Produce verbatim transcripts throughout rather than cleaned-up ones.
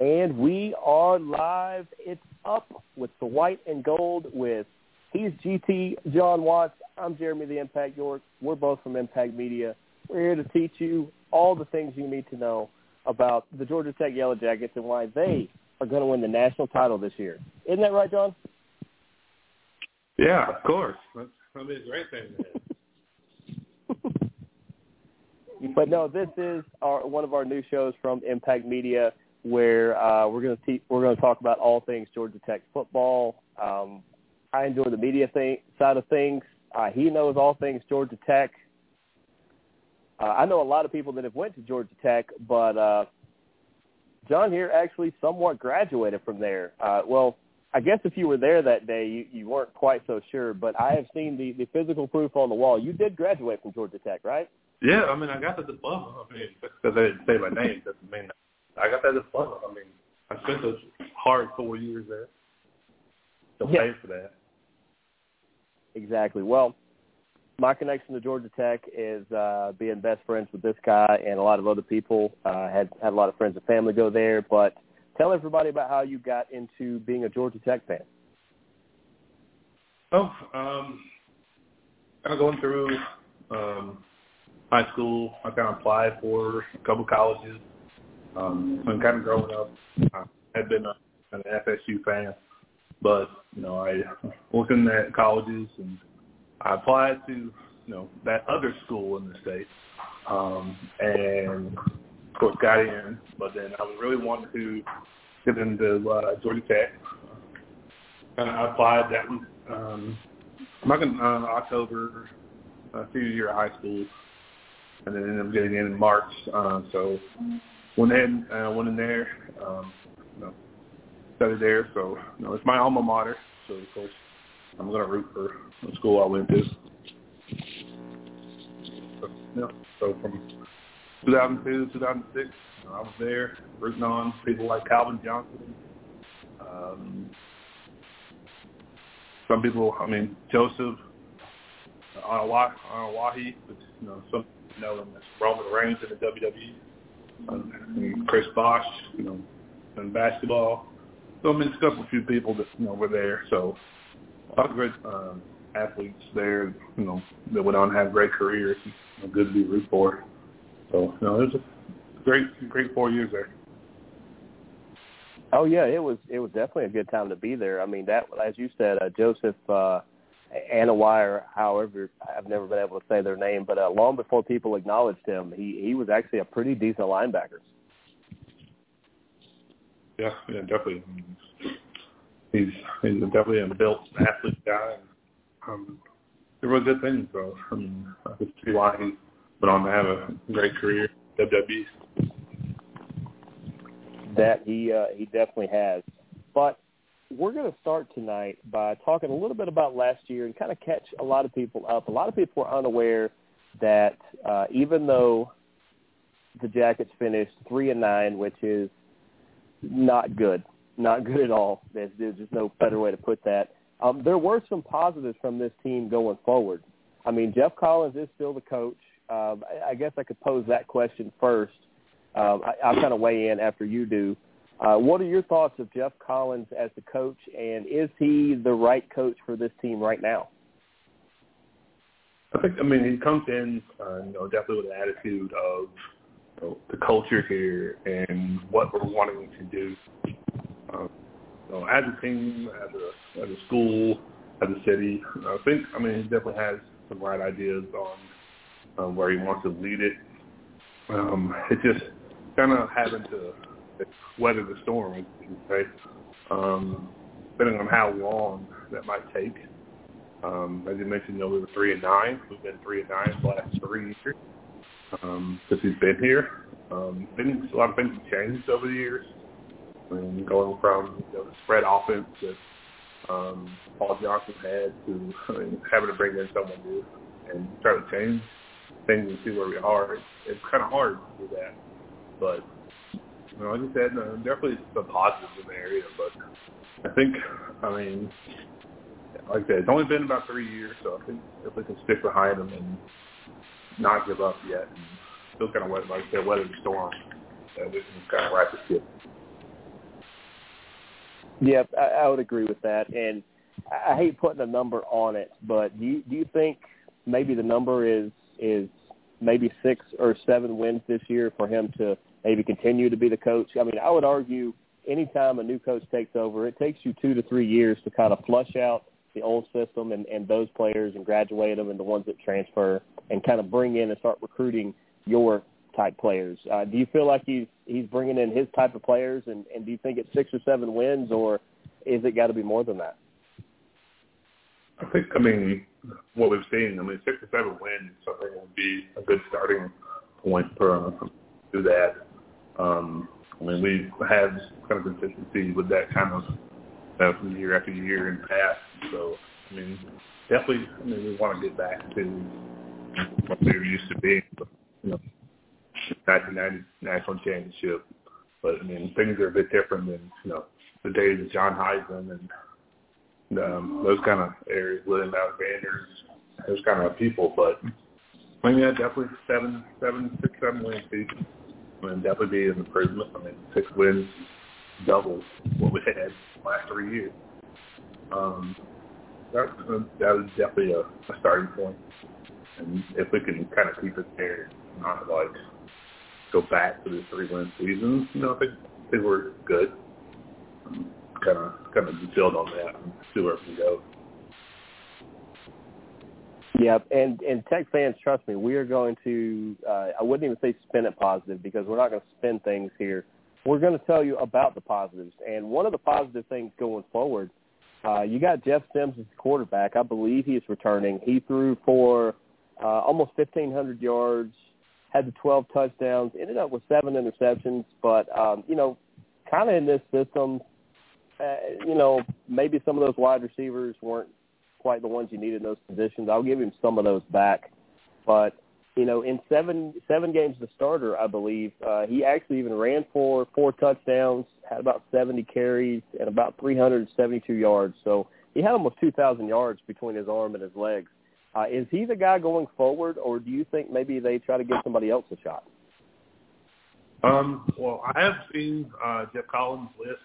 And we are live. It's up with the white and gold with he's G T, John Watts. I'm Jeremy the Impact York. We're both from Impact Media. We're here to teach you all the things you need to know about the Georgia Tech Yellow Jackets and why they are going to win the national title this year. Isn't that right, John? Yeah, of course. That's probably a great thing. But no, this is our one of our new shows from Impact Media, where uh, we're going to te- we're going to talk about all things Georgia Tech football. Um, I enjoy the media thing, side of things. Uh, he knows all things Georgia Tech. Uh, I know a lot of people that have went to Georgia Tech, but uh, John here actually somewhat graduated from there. Uh, well, I guess if you were there that day, you, you weren't quite so sure. But I have seen the, the physical proof on the wall. You did graduate from Georgia Tech, right? Yeah, I mean, I got the diploma. I mean, because they didn't say my name doesn't mean that. I got that diploma. I mean, I spent those hard four years there to yeah. pay for that. Exactly. Well, my connection to Georgia Tech is uh, being best friends with this guy and a lot of other people. Uh, had had a lot of friends and family go there. But tell everybody about how you got into being a Georgia Tech fan. Oh, um, I was going through um, high school. I kind of applied for a couple colleges. Um, when kind of growing up, I had been a, an F S U fan, but, you know, I was looking at colleges and I applied to, you know, that other school in the state, um, and, of course, got in, but then I really wanted to get into uh, Georgia Tech. And I applied that one, um, back in uh, October, uh, senior year of high school, and then ended up getting in in March, uh, so... Went in, uh, went in there, um, you know, studied there. So, you know, it's my alma mater. So, of course, I'm going to root for the school I went to. So, you know, so from two thousand two to two thousand six, you know, I was there rooting on people like Calvin Johnson. Um, some people, I mean, Joseph Anoaʻi, which, you know, some you know him as Roman Reigns in the W W E. Um, Chris Bosch, you know, in basketball. So I mean, it's a couple few people that you know were there. So a lot of great um, athletes there, you know, that went on to have great careers. You know, good to be root for. So you know, it was a great, great four years there. Oh yeah, it was. It was definitely a good time to be there. I mean, that as you said, uh, Joseph uh, Anoaʻi, or however, I've never been able to say their name, but uh, long before people acknowledged him, he, he was actually a pretty decent linebacker. Yeah, yeah, definitely. He's he's definitely a built athlete guy. Um, it was a good thing, so I mean, I could see why he went on to have a great career at W W E. That he uh, he definitely has, but. We're going to start tonight by talking a little bit about last year and kind of catch a lot of people up. A lot of people are unaware that uh, even though the Jackets finished three and nine, which is not good, not good at all. There's, there's just no better way to put that. Um, there were some positives from this team going forward. I mean, Geoff Collins is still the coach. Um, I, I guess I could pose that question first. Um, I, I'll kind of weigh in after you do. Uh, what are your thoughts of Geoff Collins as the coach, and is he the right coach for this team right now? I think, I mean, he comes in, uh, you know, definitely with an attitude of you know, the culture here and what we're wanting to do. Um, you know, as a team, as a, as a school, as a city, I think, I mean, he definitely has some right ideas on uh, where he wants to lead it. Um, it's just kind of having to – weather the storm, right? Um, depending on how long that might take. Um, as you mentioned, you know, we were three and nine. We've been three and nine the last three years um, since he's been here. Um, been, a lot of things have changed over the years. I mean, going from you know, the spread offense that um, Paul Johnson had to I mean, having to bring in someone new and try to change things and see where we are. It's, it's kind of hard to do that, but. You know, like you said, no, definitely some positives in the area, but I think, I mean, like I said, it's only been about three years, so I think if we can stick behind them and not give up yet, and still kind of, like I said, weather the storm, that we can kind of right the ship. Yeah, I, I would agree with that. And I, I hate putting a number on it, but do you, do you think maybe the number is is maybe six or seven wins this year for him to maybe continue to be the coach? I mean, I would argue anytime a new coach takes over, it takes you two to three years to kind of flush out the old system and, and those players and graduate them and the ones that transfer and kind of bring in and start recruiting your type players. Uh, do you feel like he's he's bringing in his type of players, and, and do you think it's six or seven wins, or is it got to be more than that? I think, I mean, what we've seen, I mean, six or seven wins, I think would be a good starting point for uh, do that. Um, I mean, we have kind of consistency with that kind of stuff year after year in the past. So, I mean, definitely, I mean, we want to get back to what we were used to being, you know, nineteen ninety national championship. But, I mean, things are a bit different than, you know, the days of John Heisman and Um, those kind of areas, William Alexander, those kind of people. But I mean, yeah, definitely seven, seven, six, seven wins. I mean, definitely be an improvement. I mean, six wins doubles what we had the last three years. Um, that that is definitely a, a starting point. And if we can kind of keep it there, not like go back to the three win season, you know, I think, I think we're good. Um, Kind of, kind of build on that and see where we go. Yeah, and and Tech fans, trust me, we are going to. Uh, I wouldn't even say spin it positive because we're not going to spin things here. We're going to tell you about the positives, and one of the positive things going forward, uh, you got Jeff Sims as quarterback. I believe he is returning. He threw for uh, almost fifteen hundred yards, had the twelve touchdowns, ended up with seven interceptions. But um, you know, kind of in this system. Uh, you know, maybe some of those wide receivers weren't quite the ones you needed in those positions. I'll give him some of those back. But, you know, in seven seven games the starter, I believe, uh, he actually even ran for four touchdowns, had about seventy carries and about three hundred seventy-two yards. So he had almost two thousand yards between his arm and his legs. Uh, is he the guy going forward, or do you think maybe they try to give somebody else a shot? Um, well, I have seen uh, Geoff Collins' list.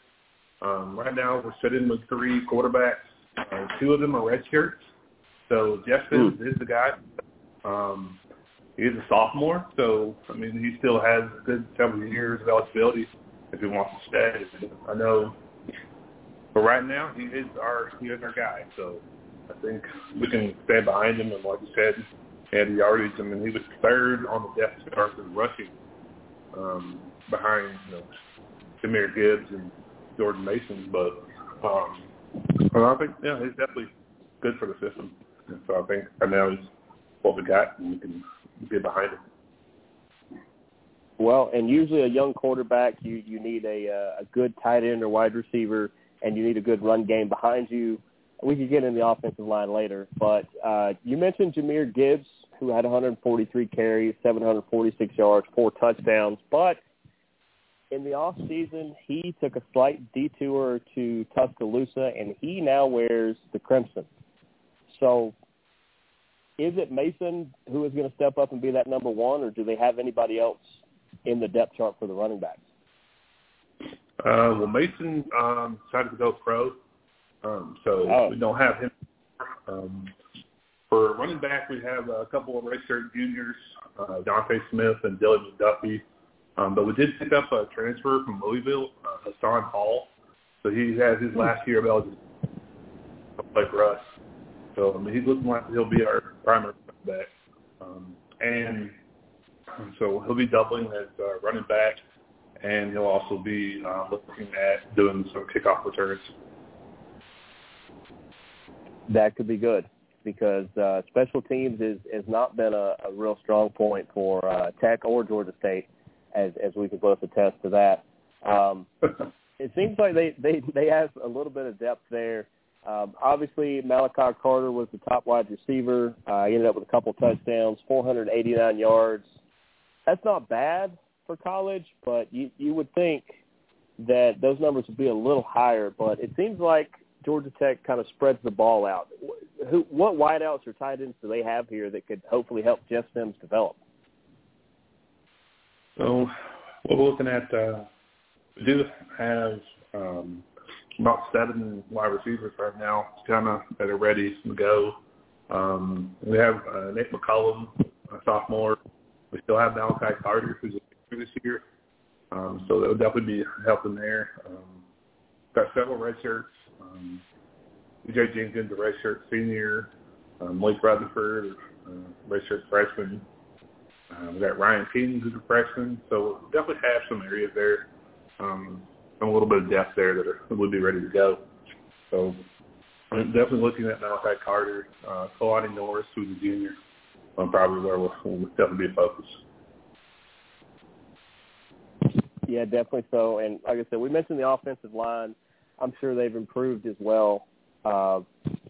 Um, right now, we're sitting with three quarterbacks. Uh, two of them are redshirts. So Jeff Sims is the guy. Um, he is a sophomore, so, I mean, he still has a good several years of eligibility if he wants to stay. I know, but right now, he is our he is our guy. So I think we can stand behind him. And like you said, he had the yardage. I mean, he was third on the depth chart in rushing um, behind, you know, Jahmyr Gibbs and Jordan Mason, but um, I think, yeah, he's definitely good for the system. And so I think right now he's what we got, and we can get behind him. Well, and usually a young quarterback, you, you need a, uh, a good tight end or wide receiver, and you need a good run game behind you. We could get in the offensive line later, but uh, you mentioned Jahmyr Gibbs, who had one hundred forty-three carries, seven hundred forty-six yards, four touchdowns, but in the off season, he took a slight detour to Tuscaloosa, and he now wears the crimson. So is it Mason who is going to step up and be that number one, or do they have anybody else in the depth chart for the running backs? Uh, well, Mason um, decided to go pro, um, so oh. we don't have him. Um, for running back, we have a couple of redshirt juniors, uh, Dante Smith and Dylan McDuffie. Um, but we did pick up a transfer from Louisville, uh, Hassan Hall. So he has his last year of eligibility to play for us. So, I mean, he's looking like he'll be our primary running back. Um, and so he'll be doubling as uh, running back, and he'll also be uh, looking at doing some kickoff returns. That could be good because uh, special teams is, has not been a, a real strong point for uh, Tech or Georgia State. As, as we can both attest to that. Um, it seems like they, they, they have a little bit of depth there. Um, obviously, Malachi Carter was the top wide receiver. Uh, he ended up with a couple touchdowns, four hundred eighty-nine yards. That's not bad for college, but you, you would think that those numbers would be a little higher, but it seems like Georgia Tech kind of spreads the ball out. Who, what wideouts or tight ends do they have here that could hopefully help Jeff Sims develop? So what we're looking at, uh, we do have um, about seven wide receivers right now, kind of that are ready to go. Um, we have uh, Nate McCollum, a sophomore. We still have Malachi Carter, who's a senior this year. Um, so that would definitely be helping there. Um, got several red shirts. Um, D J Jenkins, a redshirt senior. Um, Moise Rutherford, a redshirt freshman. Uh, we got Ryan Keeney, who's a freshman. So we definitely have some areas there, um, and a little bit of depth there that are, would be ready to go. So I'm definitely looking at Malachi Carter, uh, Collati Norris, who's a junior, um, probably where we'll, we'll definitely be focused. Yeah, definitely so. And like I said, we mentioned the offensive line. I'm sure they've improved as well. Uh,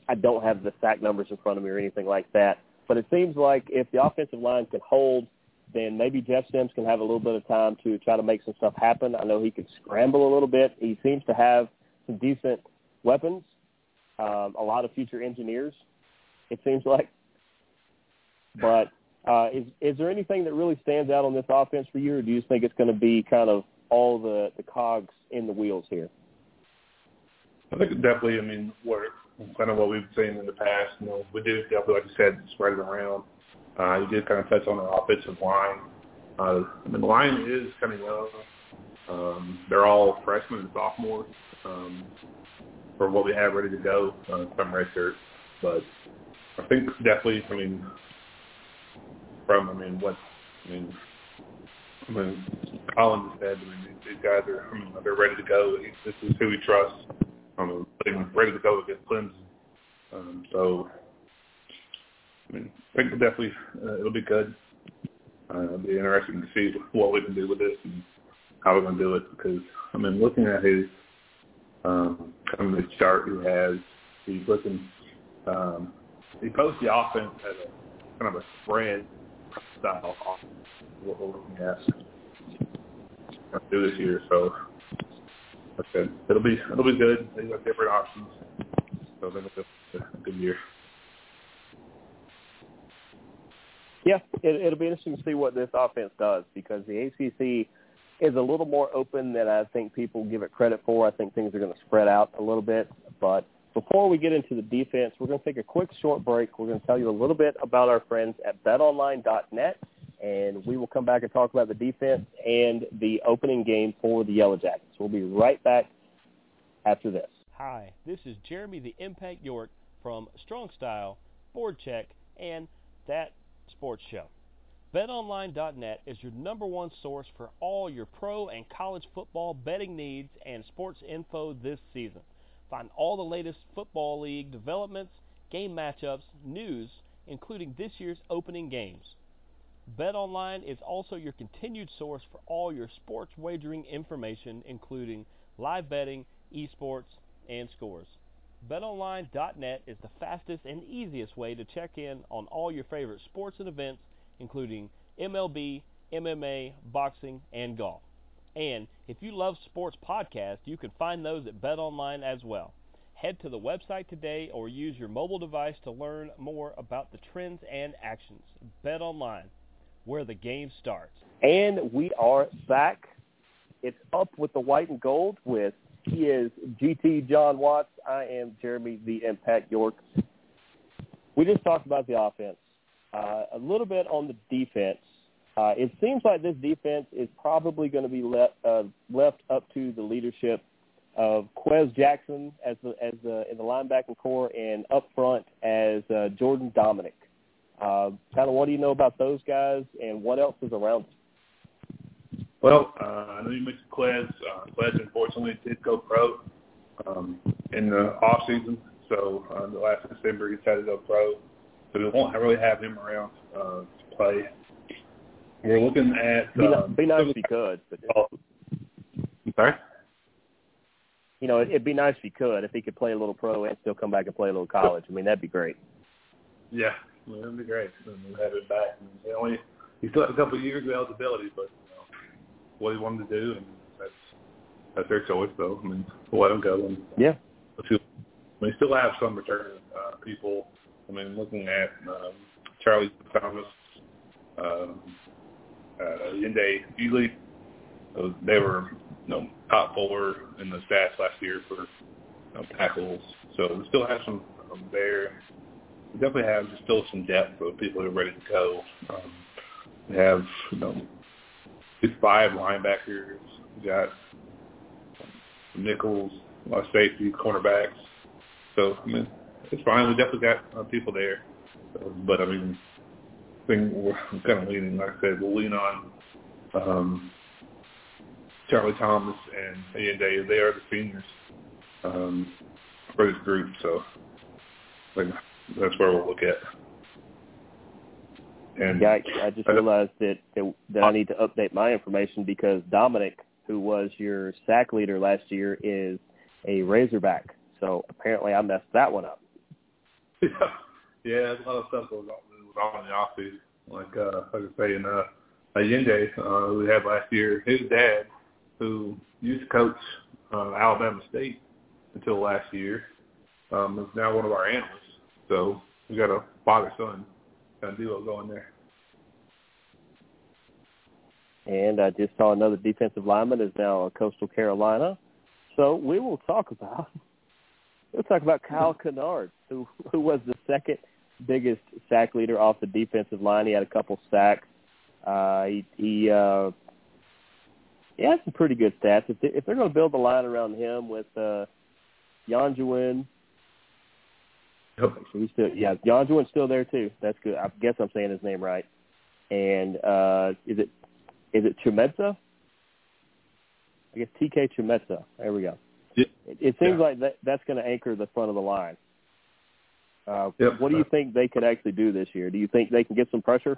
I don't have the sack numbers in front of me or anything like that. But it seems like if the offensive line can hold, then maybe Jeff Sims can have a little bit of time to try to make some stuff happen. I know he can scramble a little bit. He seems to have some decent weapons, um, a lot of future engineers, it seems like. But – Uh, is is there anything that really stands out on this offense for you, or do you think it's going to be kind of all the, the cogs in the wheels here? I think definitely, I mean, what, kind of what we've seen in the past, you know, we do definitely, like you said, spread it around. Uh, you did kind of touch on the offensive line. Uh, I mean, the line is kind of young. Um, they're all freshmen and sophomores um, for what we have ready to go, uh, some redshirt. But I think definitely, I mean, From I mean, what I mean, I mean, Collins said. I mean, these guys are I mean, they're ready to go. This is who we trust. I mean, they're ready to go against Clemson. Um, so, I mean, I think definitely uh, it'll be good. Uh, it'll be interesting to see what we can do with this and how we're going to do it. Because I mean, looking at his um, kind of his chart, he has he's looking. Um, he posts the offense as a kind of a spread. Style what we're looking at do this year, so that's good. It'll be it'll be good. They got different options, so it'll be a good year. Yeah, it, it'll be interesting to see what this offense does because the A C C is a little more open than I think people give it credit for. I think things are going to spread out a little bit, but. Before we get into the defense, we're going to take a quick short break. We're going to tell you a little bit about our friends at bet online dot net, and we will come back and talk about the defense and the opening game for the Yellow Jackets. We'll be right back after this. Hi, this is Jeremy the Impact York from Strong Style, Board Check, and That Sports Show. bet online dot net is your number one source for all your pro and college football betting needs and sports info this season. Find all the latest football league developments, game matchups, news, including this year's opening games. BetOnline is also your continued source for all your sports wagering information, including live betting, esports, and scores. bet online dot net is the fastest and easiest way to check in on all your favorite sports and events, including M L B, M M A, boxing, and golf. And if you love sports podcasts, you can find those at BetOnline as well. Head to the website today or use your mobile device to learn more about the trends and actions. BetOnline, where the game starts. And we are back. It's Up with the White and Gold with he is G T John Watts. I am Jeremy the Impact York. We just talked about the offense. Uh, a little bit on the defense. Uh, it seems like this defense is probably going to be left, uh, left up to the leadership of Quez Jackson as the, as the, in the linebacking corps and up front as uh, Jordan Dominic. Uh, kind of what do you know about those guys and what else is around them? Well, uh, I know you mentioned Clez. Uh, Clez, unfortunately, did go pro um, in the offseason. So uh, the last December, he decided to go pro. So we won't really have him around uh, to play. We're looking at... Be, um, be nice if he could. But, I'm sorry? You know, it, it'd be nice if he could, if he could play a little pro and still come back and play a little college. I mean, that'd be great. Yeah, I mean, that'd be great. I mean, we'll have him back. I mean, he, only, he still has a couple of years of eligibility, but you know, what he wanted to do, and that's that's their choice, though. I mean, we'll let him go. And, yeah. We I mean, still have some returning uh, people. I mean, looking at um, Charlie Thomas, um, Uh, Yende, usually uh, they were you know, top four in the stats last year for um, tackles. So we still have some um, there. We definitely have still some depth of people who are ready to go. Um, we have, you know, five linebackers. We got nickels, a lot of safety, cornerbacks. So, I mean, it's fine. We definitely got uh, people there. So, but, I mean, I think we're kind of leaning, like I said, we'll lean on um, Charlie Thomas and Yende. They are the seniors um, for this group. So, I think that's where we'll look at. And yeah, I, I just I realized that, that, that I need to update my information because Dominic, who was your sack leader last year, is a Razorback. So apparently I messed that one up. Yeah, yeah, there's a lot of stuff that was on the offseason. Like uh, I was saying, uh, Yende, uh, who we had last year, his dad, who used to coach uh, Alabama State until last year, um, is now one of our analysts. So we got a father-son kind of duo going there. And I just saw another defensive lineman is now Coastal Carolina. So we will talk about We'll talk about Kyle Kennard, who who was the second biggest sack leader off the defensive line. He had a couple sacks. Uh, he he, uh, he had some pretty good stats. If, they, if they're going to build the line around him with uh, Yanjuan, oh. he's still yeah Yanjuan's still there too. That's good. I guess I'm saying his name right. And uh, is it is it Chimeza? I guess T K Chimeza. There we go. It, it seems yeah. like that, that's going to anchor the front of the line. Uh, yep. What do you think they could actually do this year? Do you think they can get some pressure?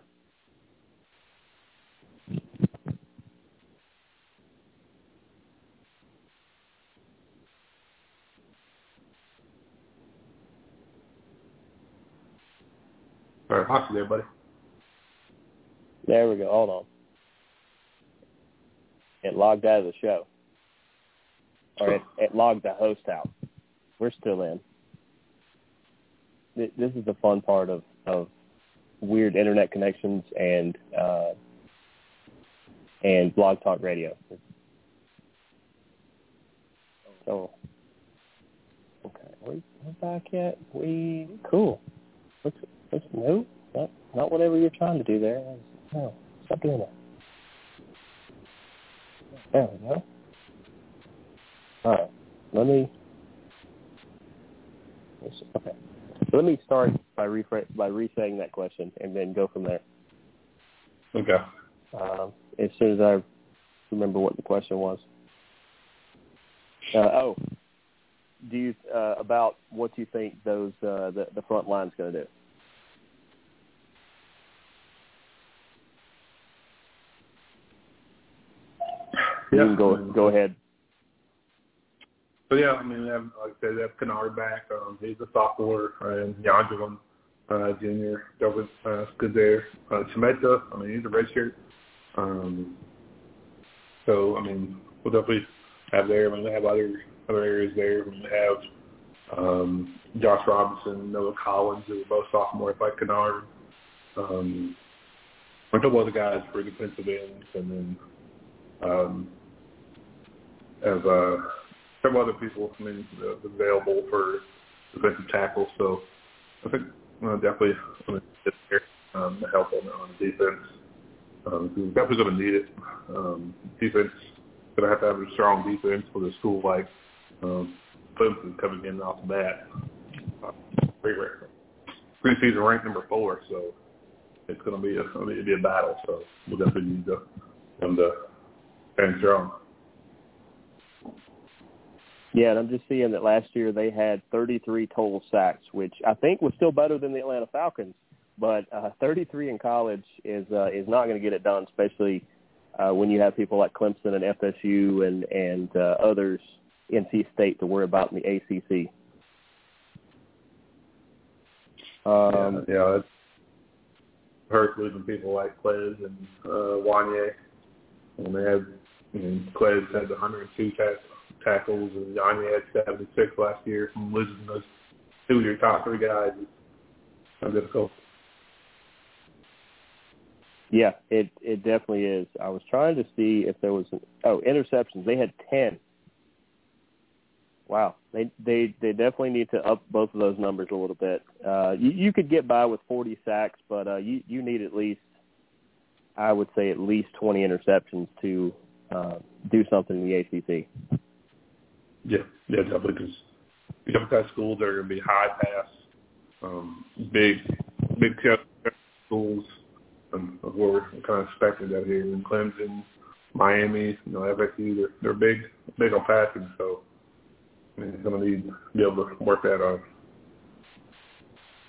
All right, hockey there, buddy. There we go. Hold on. It logged out of the show. Or it, it logged the host out. We're still in. This is the fun part of, of weird internet connections and uh, and Blog Talk Radio. So, okay, we're back at we cool. What's what's no? Not not whatever you're trying to do there. No, stop doing that. There we go. All right, let me okay. Let me start by rephrase by re-saying that question and then go from there. Okay. Um, as soon as I remember what the question was. Uh, oh, do you uh, about what you think those uh, the the front line's going to do? Yeah. You can go go ahead. So, yeah, I mean, we have, like I said, we have Kennard back. Um, he's a sophomore, and Yanjuan, uh, junior, Douglas, uh, good there. Uh, Chimeza, I mean, he's a redshirt. Um, so, I mean, we'll definitely have there. I mean, we have other, other areas there. We have um, Josh Robinson, Noah Collins, who are both sophomores, like Kennard. Um, a couple other guys for defensive ends, and then um, have uh, – several other people, I mean, available for defensive tackles. So I think uh, definitely going to get there um, to help on, on defense. Um, we're definitely going to need it. Um, defense, going to have to have a strong defense for the school like um, Clemson coming in off the bat. Uh, preseason ranked number four, so it's going to be a, I mean, it'll be a battle. So we'll definitely need to, them to stand strong. Yeah, and I'm just seeing that last year they had thirty-three total sacks, which I think was still better than the Atlanta Falcons. But uh, thirty-three in college is uh, is not going to get it done, especially uh, when you have people like Clemson and F S U and and uh, others, N C State, to worry about in the A C C. Um, yeah, yeah, it hurts losing people like Clez and uh, Wanya. And they had I mean, Clez had one hundred two sacks. Tackles, and Johnny had seventy-six last year. From losing those two of your top three guys, it's difficult. Yeah, it it definitely is. I was trying to see if there was an, oh interceptions. They had ten. wow, they they they definitely need to up both of those numbers a little bit. Uh, you, you could get by with forty sacks, but uh, you you need at least, I would say, at least twenty interceptions to uh, do something in the A C C. Yeah, yeah, definitely. Because you know, that schools are going to be high pass, um, big big schools. Um, of what we're kind of expecting out here in Clemson, Miami, you know, F S U, they're, they're big, big on passing. So, I mean, some of these be able to work that on.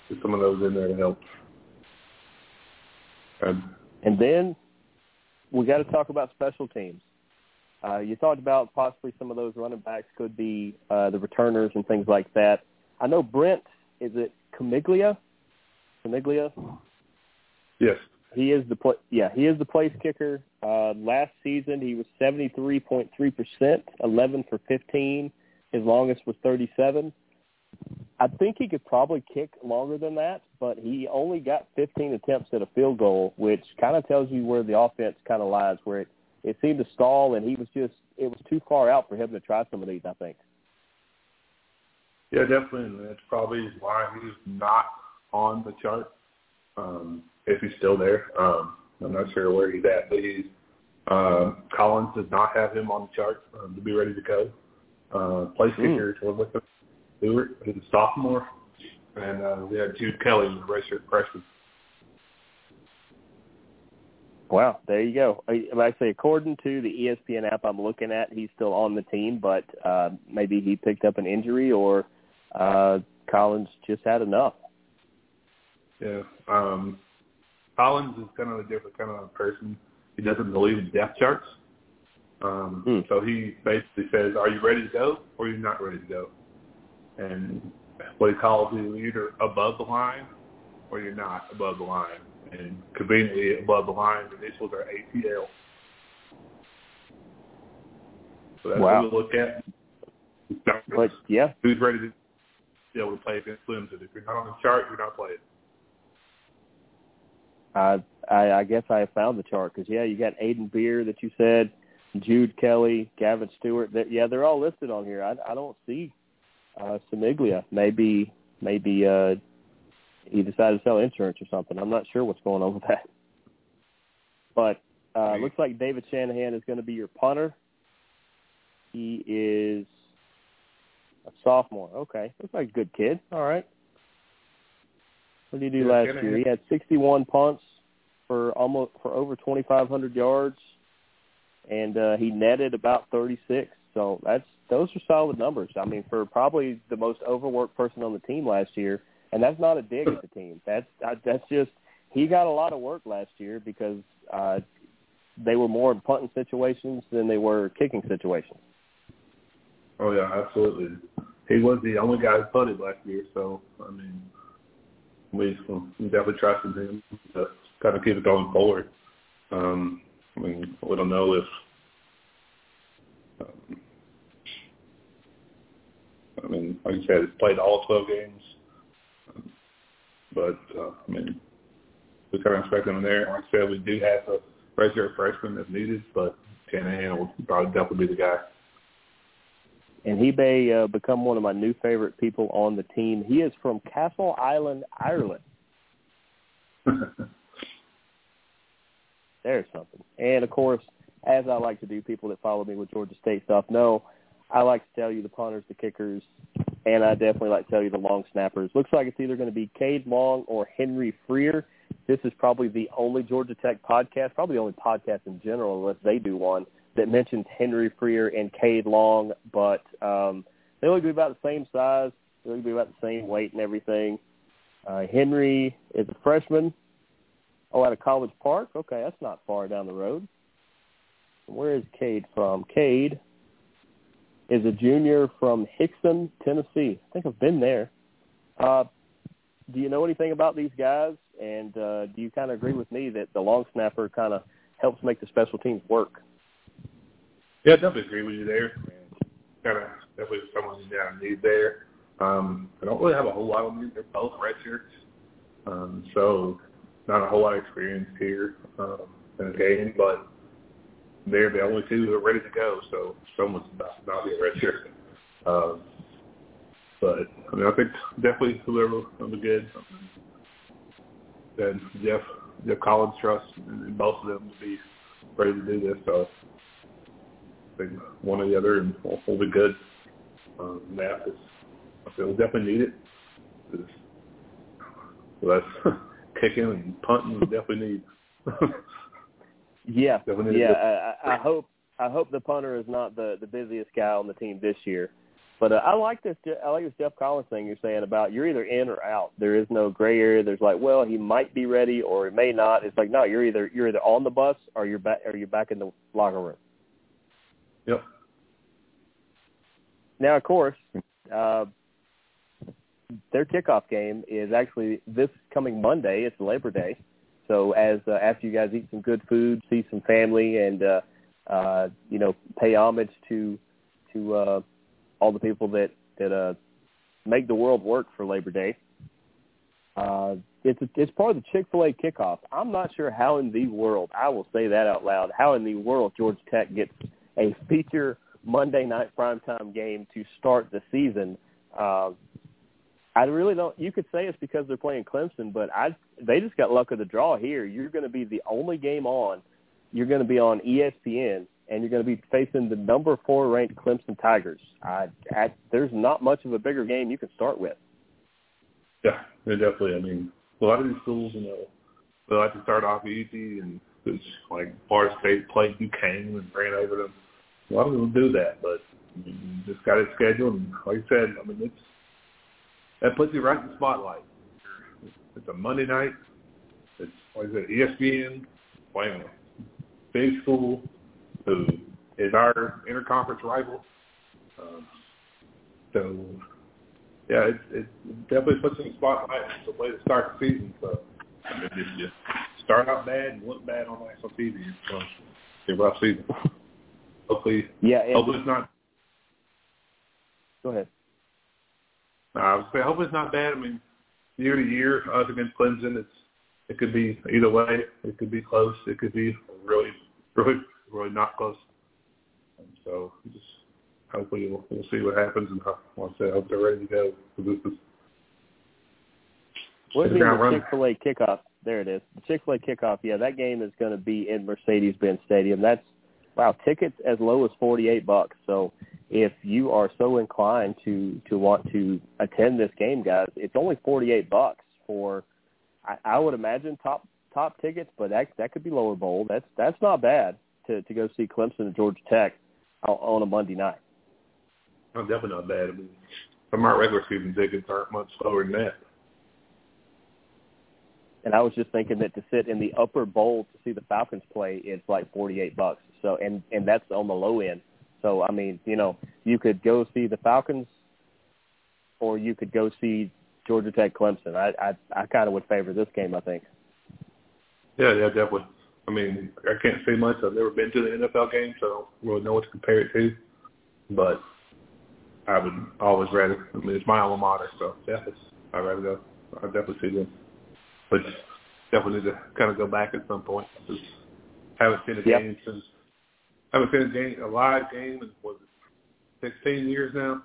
Get some of those in there to help. And, and then we got to talk about special teams. Uh, you talked about possibly some of those running backs could be uh, the returners and things like that. I know Brent, is it Camiglia? Camiglia? Yes. He is the play, yeah. He is the place kicker. Uh, last season, he was seventy-three point three percent, eleven for fifteen. His longest was thirty-seven. I think he could probably kick longer than that, but he only got fifteen attempts at a field goal, which kind of tells you where the offense kind of lies. Where it, it seemed to stall, and he was just it was too far out for him to try some of these, I think. Yeah, definitely. That's probably why he's not on the chart. Um, if he's still there. Um, I'm not sure where he's at, but he's, uh, Collins does not have him on the chart um, to be ready to go. Uh, place kicker, mm. Stewart, who's a sophomore, and uh, we had Jude Kelly, the redshirt freshman. Wow, there you go. Like I say, according to the E S P N app I'm looking at, he's still on the team, but uh, maybe he picked up an injury or uh, Collins just had enough. Yeah, um, Collins is kind of a different kind of person. He doesn't believe in depth charts. Um, mm. So he basically says, are you ready to go or are you not ready to go? And what he calls it, you're either above the line or you're not above the line. And conveniently above the line, the initials are A T L. So that's wow. what we look at. But, yeah. Who's ready to be able to play against Clemson? If you're not on the chart, you're not playing. I, I, I guess I found the chart because, yeah, you got Aiden Beer that you said, Jude Kelly, Gavin Stewart. That, yeah, they're all listed on here. I, I don't see uh, Camiglia. Maybe maybe uh, he decided to sell insurance or something. I'm not sure what's going on with that. But it uh, looks like David Shanahan is going to be your punter. He is a sophomore. Okay. Looks like a good kid. All right. What did he do yeah, last year? He had sixty-one punts for almost for over twenty-five hundred yards, and uh, he netted about thirty-six. So that's those are solid numbers. I mean, for probably the most overworked person on the team last year, and that's not a dig at the team. That's that's just he got a lot of work last year because uh, they were more in punting situations than they were kicking situations. Oh yeah, absolutely. He was the only guy who punted last year. So I mean. We definitely trusted him to kind of keep it going forward. Um, I mean, we don't know if um, I mean, like you said, he's played all twelve games, um, but uh, I mean, we kind of expect him in there. Like I said, we do have a redshirt freshman if needed, but Shanahan will probably definitely be the guy. And he may uh, become one of my new favorite people on the team. He is from Castle Island, Ireland. There's something. And, of course, as I like to do, people that follow me with Georgia State stuff know, I like to tell you the punters, the kickers, and I definitely like to tell you the long snappers. Looks like it's either going to be Cade Long or Henry Freer. This is probably the only Georgia Tech podcast, probably the only podcast in general, unless they do one, that mentions Henry Freer and Cade Long, but um, they look to be about the same size. They look to be about the same weight and everything. Uh, Henry is a freshman. Oh, out of College Park? Okay, that's not far down the road. Where is Cade from? Cade is a junior from Hickson, Tennessee. I think I've been there. Uh, do you know anything about these guys? And uh, do you kind of agree with me that the long snapper kind of helps make the special teams work? Yeah, I definitely agree with you there. Kind of definitely someone you down need there. Um, I don't really have a whole lot on these. They're both redshirts, um, so not a whole lot of experience here um, in the game. But they're the only two who are ready to go, so someone's not, not be a redshirt. Um, But I mean, I think definitely whoever on the good, and Geoff, Geoff Collins trusts, and both of them to be ready to do this. So I think one or the other, and will, will be good. Um, that is, I feel definitely needed. So that's kicking and punting definitely needs. Yeah, definitely yeah. Need I, I hope I hope the punter is not the, the busiest guy on the team this year. But uh, I like this. I like this Geoff Collins thing you're saying about you're either in or out. There is no gray area. There's like, well, he might be ready or he may not. It's like, no, you're either you're either on the bus or you're back or you're back in the locker room. Yep. Now, of course, uh, their kickoff game is actually this coming Monday. It's Labor Day, so as uh, after you guys eat some good food, see some family, and uh, uh, you know, pay homage to to. Uh, all the people that, that uh, make the world work for Labor Day. Uh, it's, a, it's part of the Chick-fil-A kickoff. I'm not sure how in the world, I will say that out loud, how in the world Georgia Tech gets a feature Monday night primetime game to start the season. Uh, I really don't – you could say it's because they're playing Clemson, but I they just got luck of the draw here. You're going to be the only game on. You're going to be on E S P N. And you're going to be facing the number four ranked Clemson Tigers. I, I, there's not much of a bigger game you can start with. Yeah, definitely. I mean, a lot of these schools, you know, they like to start off easy, and it's like Bar State played Duquesne and ran over them. A lot of them do that, but I mean, you just got it scheduled. And like I said, I mean, it's that puts you right in the spotlight. It's a Monday night. It's like I said, E S P N playing a big school who is our interconference rival. Um, so, yeah, it, it definitely puts in the spotlight. It's a way to start the season. So, I mean, if you start out bad and look bad on national T V, so it's a rough season. Hopefully, yeah, it, hopefully it's not. Go ahead. No, I would say hopefully it's not bad. I mean, year to year, us against Clemson, it's it could be either way. It could be close. It could be really, really. Really not close. And so just hopefully we'll, we'll see what happens, and like I said, I hope they're ready to go. What is the Chick-fil-A kickoff? There it is. The Chick-fil-A kickoff. Yeah, that game is going to be in Mercedes-Benz Stadium. That's wow, tickets as low as forty-eight bucks. So if you are so inclined to to want to attend this game, guys, it's only forty-eight bucks for I, I would imagine top top tickets, but that that could be lower bowl. That's that's not bad. To, to go see Clemson and Georgia Tech on a Monday night. Oh, definitely not bad. I mean, some of our regular season tickets aren't much lower than that. And I was just thinking that to sit in the upper bowl to see the Falcons play, it's like forty-eight bucks. So, and, and that's on the low end. So, I mean, you know, you could go see the Falcons or you could go see Georgia Tech Clemson. I, I, I kind of would favor this game, I think. Yeah, yeah, definitely. I mean, I can't say much. I've never been to the N F L game, so I don't really know what to compare it to. But I would always rather. I mean, it's my alma mater, so yeah, it's, I'd rather go. I'd definitely see them. But definitely need to kind of go back at some point. Just haven't seen a yep. game since. Haven't seen a game, a live game, in what, sixteen years now.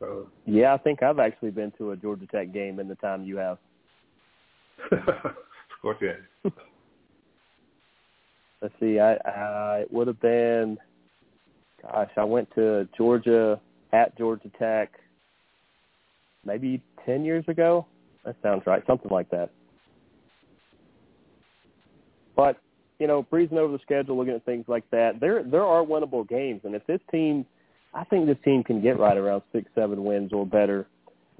So yeah, I think I've actually been to a Georgia Tech game in the time you have. Of course, yeah. Let's see. I, I it would have been, gosh, I went to Georgia at Georgia Tech maybe ten years ago. That sounds right, something like that. But you know, breezing over the schedule, looking at things like that, there there are winnable games, and if this team, I think this team can get right around six, seven wins or better.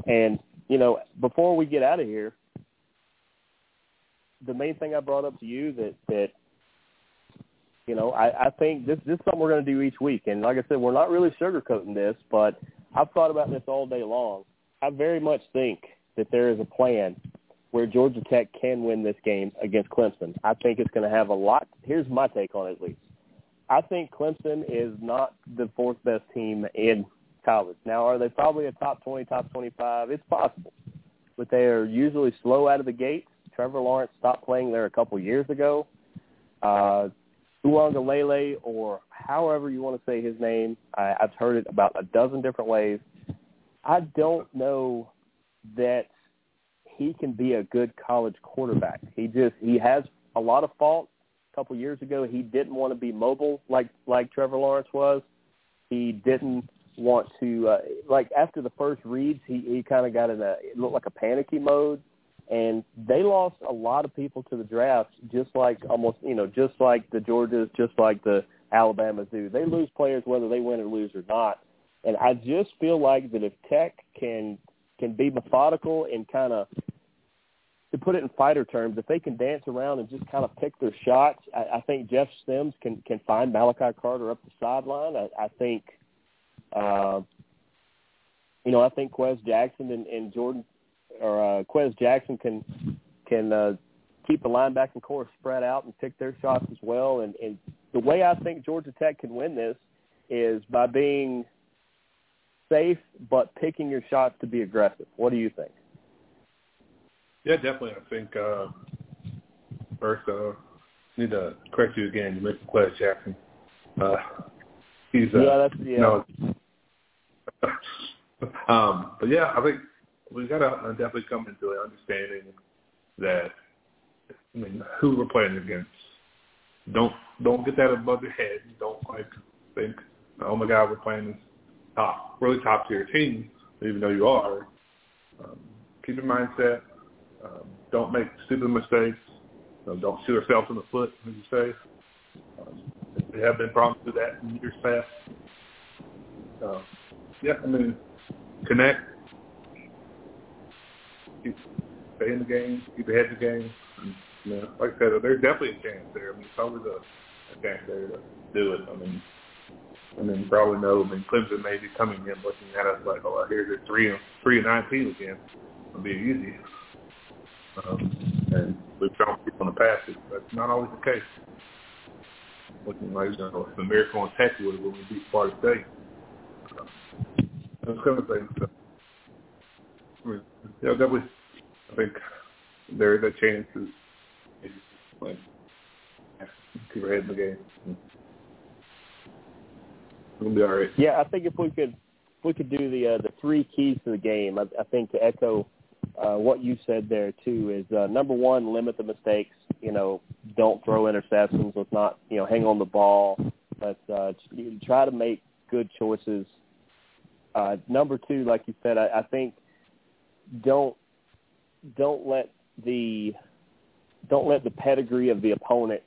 And you know, before we get out of here, the main thing I brought up to you that, that you know, I, I think this, this is something we're going to do each week. And like I said, we're not really sugarcoating this, but I've thought about this all day long. I very much think that there is a plan where Georgia Tech can win this game against Clemson. I think it's going to have a lot. Here's my take on it, at least. I think Clemson is not the fourth best team in college. Now, are they probably a top twenty, top twenty-five? It's possible. But they are usually slow out of the gate. Trevor Lawrence stopped playing there a couple years ago. Uh, Uangalele, or however you want to say his name, I, I've heard it about a dozen different ways. I don't know that he can be a good college quarterback. He just he has a lot of faults. A couple years ago, he didn't want to be mobile like like Trevor Lawrence was. He didn't want to uh, like after the first reads, he, he kind of got in a it looked like a panicky mode, and they lost a lot of people to the draft, just like almost you know just like the Georgias, just like the Alabamas do. They lose players whether they win or lose or not. And I just feel like that if Tech can can be methodical and kind of, to put it in fighter terms, if they can dance around and just kind of pick their shots, I, I think Jeff Sims can, can find Malachi Carter up the sideline. I, I think, uh, you know, I think Quez Jackson and, and Jordan or uh, Quez Jackson can can uh, keep the linebacking corps spread out and pick their shots as well. And, and the way I think Georgia Tech can win this is by being safe, but picking your shots to be aggressive. What do you think? Yeah, definitely. I think uh, first, I uh, need to correct you again. You mentioned Clez Jackson. Uh, he's uh, yeah, that's yeah. No, um, but yeah, I think we got to definitely come into an understanding that I mean, who we're playing against. Don't don't get that above your head. Don't like think, oh my God, we're playing this top, really top tier team, even though you are. Um, keep your mindset. Um, don't make stupid mistakes. Um, don't shoot yourself in the foot, as you say. Um, there have been problems with that in years past. Uh, yeah, I mean, connect. Keep, stay in the game. Keep ahead of the game. And, you know, like I said, there's definitely a chance there. I mean, it's always a, a chance there to do it. I mean, I mean, probably no. I mean, Clemson may be coming in looking at us like, oh, here's a three and three and nine team again. It'll be easy. Um, and we've shown people in the past that that's not always the case. Looking like, you know, it's a miracle in Texas when we beat Florida State. Uh, those kind of things. So, I mean, yeah, that was, I think there is a chance to like, keep our head in the game. It'll be all right. Yeah, I think if we could, if we could do the uh, the three keys to the game, I, I think to echo Uh, what you said there, too, is, uh, number one, limit the mistakes. You know, don't throw interceptions. Let's not, you know, hang on the ball. Let's uh, try to make good choices. Uh, number two, like you said, I, I think don't don't let the don't let the pedigree of the opponent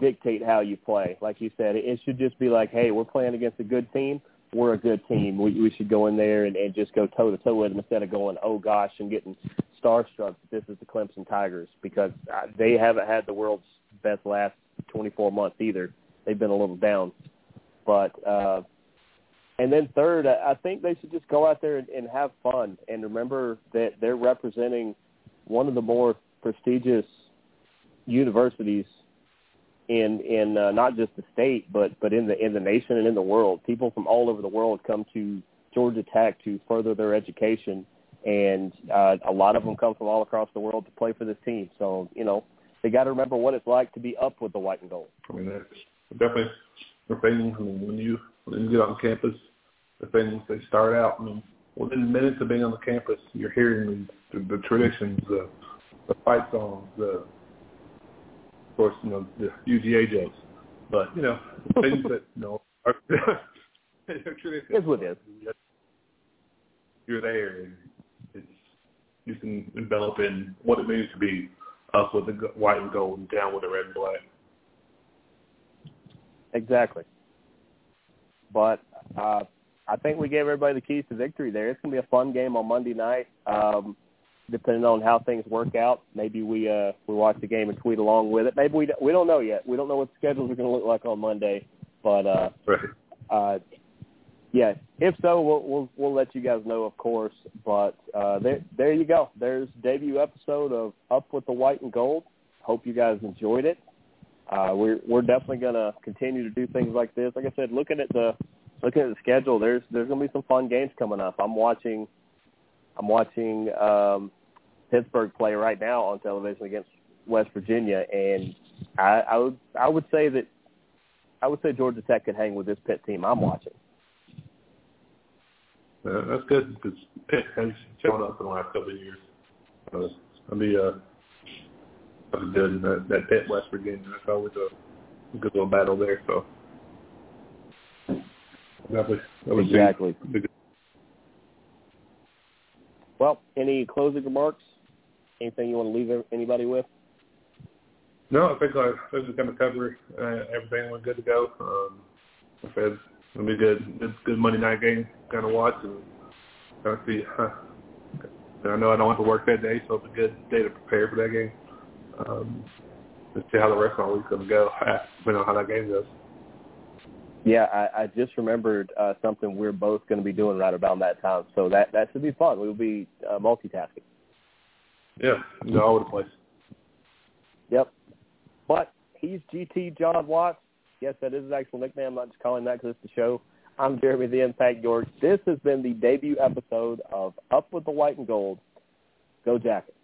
dictate how you play. Like you said, it, it should just be like, hey, we're playing against a good team. We're a good team. We, we should go in there and, and just go toe-to-toe with them instead of going, oh, gosh, and getting starstruck. This is the Clemson Tigers, because they haven't had the world's best last twenty-four months either. They've been a little down. But uh, and then third, I think they should just go out there and, and have fun and remember that they're representing one of the more prestigious universities in in uh, not just the state, but but in the in the nation and in the world. People from all over the world come to Georgia Tech to further their education, and uh, a lot of them come from all across the world to play for this team. So, you know, they got to remember what it's like to be up with the white and gold. I mean, that's definitely the thing. I mean, when you when you get on campus, the things they start out. I mean, within minutes of being on the campus, you're hearing the, the, the traditions, the, the fight songs, the of course, you know, the U G A jokes. But, you know, things that, you know, are it's what it is. You're there. And it's, you can envelop in what it means to be up with the white and gold and down with the red and black. Exactly. But uh, I think we gave everybody the keys to victory there. It's going to be a fun game on Monday night. Um Depending on how things work out, maybe we uh, we watch the game and tweet along with it. Maybe we don't, we don't know yet. We don't know what the schedules are going to look like on Monday, but uh, right. uh, yeah. If so, we'll, we'll we'll let you guys know, of course. But uh, there there you go. There's debut episode of Up with the White and Gold. Hope you guys enjoyed it. Uh, we're we're definitely going to continue to do things like this. Like I said, looking at the looking at the schedule, there's there's going to be some fun games coming up. I'm watching I'm watching. Um, Pittsburgh play right now on television against West Virginia, and I, I would I would say that I would say Georgia Tech could hang with this Pitt team I'm watching. Uh, that's good because he's shown up in the last couple of years. Uh, I'll be uh, I'll be good in that, that pit West Virginia. That's always a good little battle there. So definitely, that was exactly. Big, big. Well, any closing remarks? Anything you want to leave anybody with? No, I think I think we're going to cover uh, everything. We're good to go. Um, I said it'll be good. It's a good Monday night game. Kind of watch and kind of see. Huh. I know I don't have to work that day, so it's a good day to prepare for that game. Um, let's see how the rest of the week's going to go. We know how that game goes. Yeah, I, I just remembered uh, something we're both going to be doing right about that time, so that, that should be fun. We'll be uh, multitasking. Yeah, you know, all over the place. Yep. But he's G T John Watts. Yes, that is his actual nickname. I'm not just calling that because it's the show. I'm Jeremy the Impact York. This has been the debut episode of Up with the White and Gold. Go Jackets.